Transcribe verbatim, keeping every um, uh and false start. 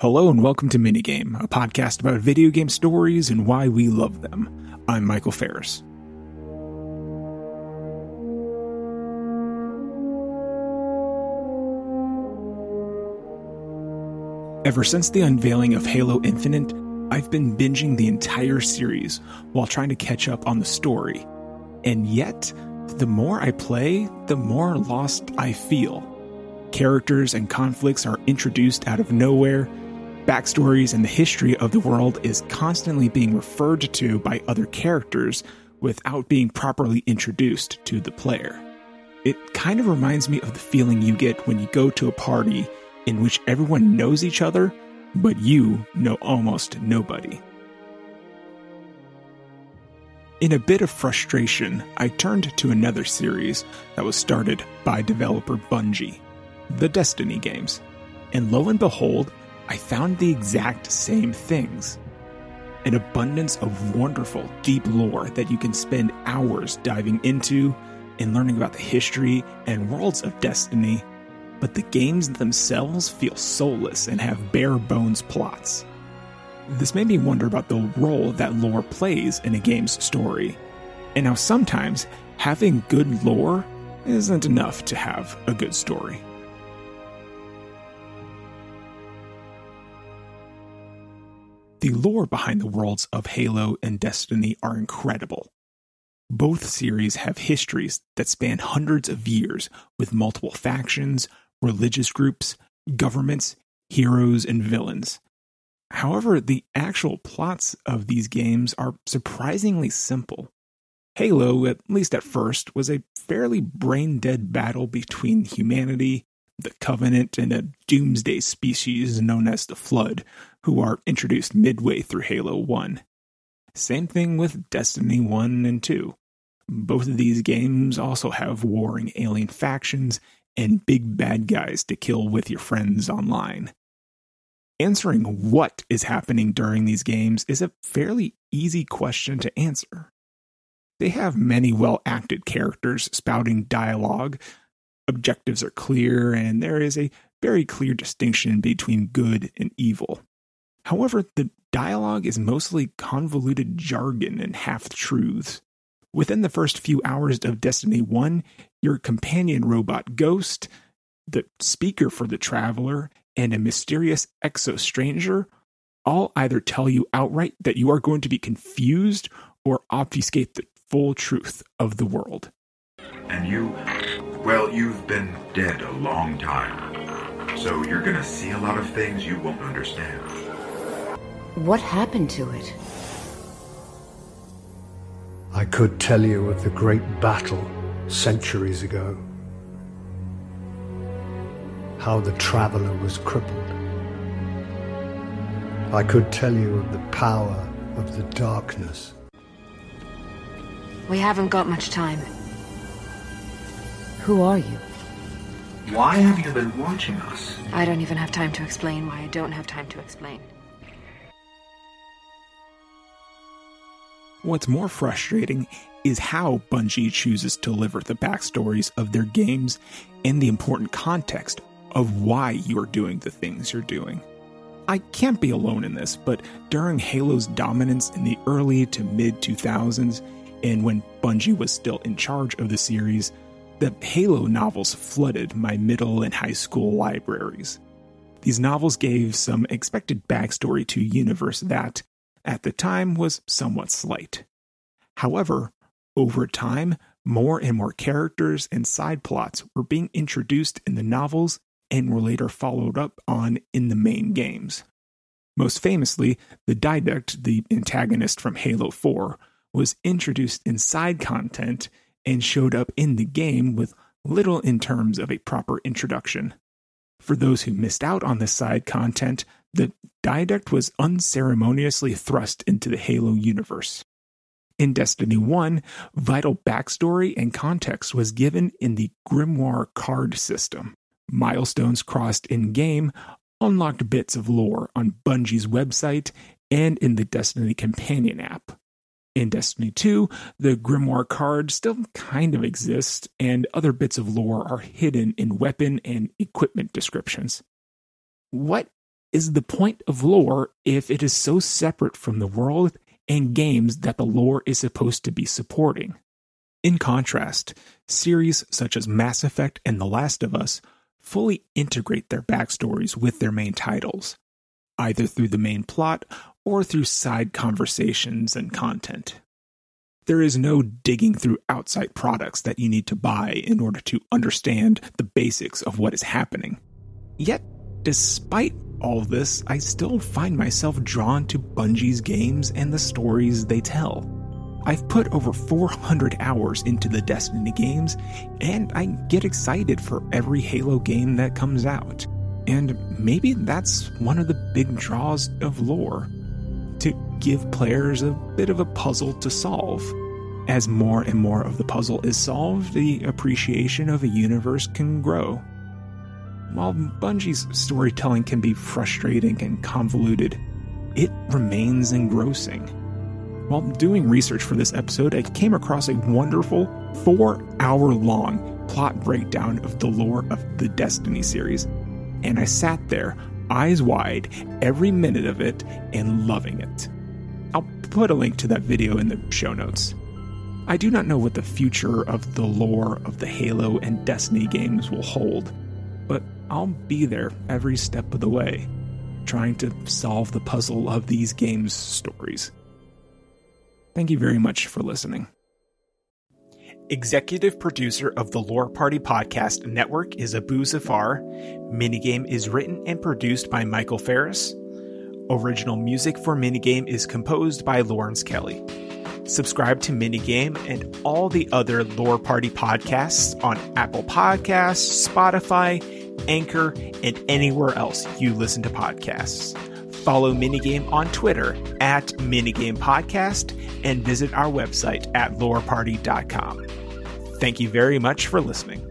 Hello and welcome to Minigame, a podcast about video game stories and why we love them. I'm Michael Farris. Ever since the unveiling of Halo Infinite, I've been binging the entire series while trying to catch up on the story. And yet, the more I play, the more lost I feel. Characters and conflicts are introduced out of nowhere. Backstories and the history of the world is constantly being referred to by other characters without being properly introduced to the player. It kind of reminds me of the feeling you get when you go to a party in which everyone knows each other, but you know almost nobody. In a bit of frustration, I turned to another series that was started by developer Bungie, the Destiny games. And lo and behold, I found the exact same things. An abundance of wonderful, deep lore that you can spend hours diving into and learning about the history and worlds of Destiny, but the games themselves feel soulless and have bare-bones plots. This made me wonder about the role that lore plays in a game's story, and how sometimes having good lore isn't enough to have a good story. The lore behind the worlds of Halo and Destiny are incredible. Both series have histories that span hundreds of years with multiple factions, religious groups, governments, heroes, and villains. However, the actual plots of these games are surprisingly simple. Halo, at least at first, was a fairly brain-dead battle between humanity, the Covenant, and a doomsday species known as the Flood, who are introduced midway through Halo one. Same thing with Destiny one and two. Both of these games also have warring alien factions and big bad guys to kill with your friends online. Answering what is happening during these games is a fairly easy question to answer. They have many well-acted characters spouting dialogue. Objectives are clear, and there is a very clear distinction between good and evil. However, the dialogue is mostly convoluted jargon and half-truths. Within the first few hours of Destiny one, your companion robot Ghost, the speaker for the Traveler, and a mysterious exo-stranger all either tell you outright that you are going to be confused or obfuscate the full truth of the world. And you... Well, you've been dead a long time, so you're gonna see a lot of things you won't understand. What happened to it? I could tell you of the great battle centuries ago. How the Traveler was crippled. I could tell you of the power of the darkness. We haven't got much time. Who are you? Why have you been watching us? I don't even have time to explain why I don't have time to explain. What's more frustrating is how Bungie chooses to deliver the backstories of their games and the important context of why you're doing the things you're doing. I can't be alone in this, but during Halo's dominance in the early to mid two thousands, and when Bungie was still in charge of the series, the Halo novels flooded my middle and high school libraries. These novels gave some expected backstory to a universe that, at the time, was somewhat slight. However, over time, more and more characters and side plots were being introduced in the novels and were later followed up on in the main games. Most famously, the Didact, the antagonist from Halo four, was introduced in side content and showed up in the game with little in terms of a proper introduction. For those who missed out on this side content, the Didact was unceremoniously thrust into the Halo universe. In Destiny one, vital backstory and context was given in the Grimoire card system. Milestones crossed in-game unlocked bits of lore on Bungie's website and in the Destiny Companion app. In Destiny two, the Grimoire card still kind of exists, and other bits of lore are hidden in weapon and equipment descriptions. What is the point of lore if it is so separate from the world and games that the lore is supposed to be supporting? In contrast, series such as Mass Effect and The Last of Us fully integrate their backstories with their main titles, either through the main plot or through side conversations and content. There is no digging through outside products that you need to buy in order to understand the basics of what is happening. Yet, despite all this, I still find myself drawn to Bungie's games and the stories they tell. I've put over four hundred hours into the Destiny games, and I get excited for every Halo game that comes out. And maybe that's one of the big draws of lore, to give players a bit of a puzzle to solve. As more and more of the puzzle is solved, the appreciation of a universe can grow. While Bungie's storytelling can be frustrating and convoluted, it remains engrossing. While doing research for this episode, I came across a wonderful four-hour-long plot breakdown of the lore of the Destiny series, and I sat there, eyes wide, every minute of it, and loving it. I'll put a link to that video in the show notes. I do not know what the future of the lore of the Halo and Destiny games will hold, but I'll be there every step of the way, trying to solve the puzzle of these games' stories. Thank you very much for listening. Executive producer of the Lore Party Podcast Network is Abu Zafar. Minigame is written and produced by Michael Farris. Original music for Minigame is composed by Lawrence Kelly. Subscribe to Minigame and all the other Lore Party podcasts on Apple Podcasts, Spotify, Anchor, and anywhere else you listen to podcasts. Follow Minigame on Twitter at Minigame Podcast and visit our website at lore party dot com. Thank you very much for listening.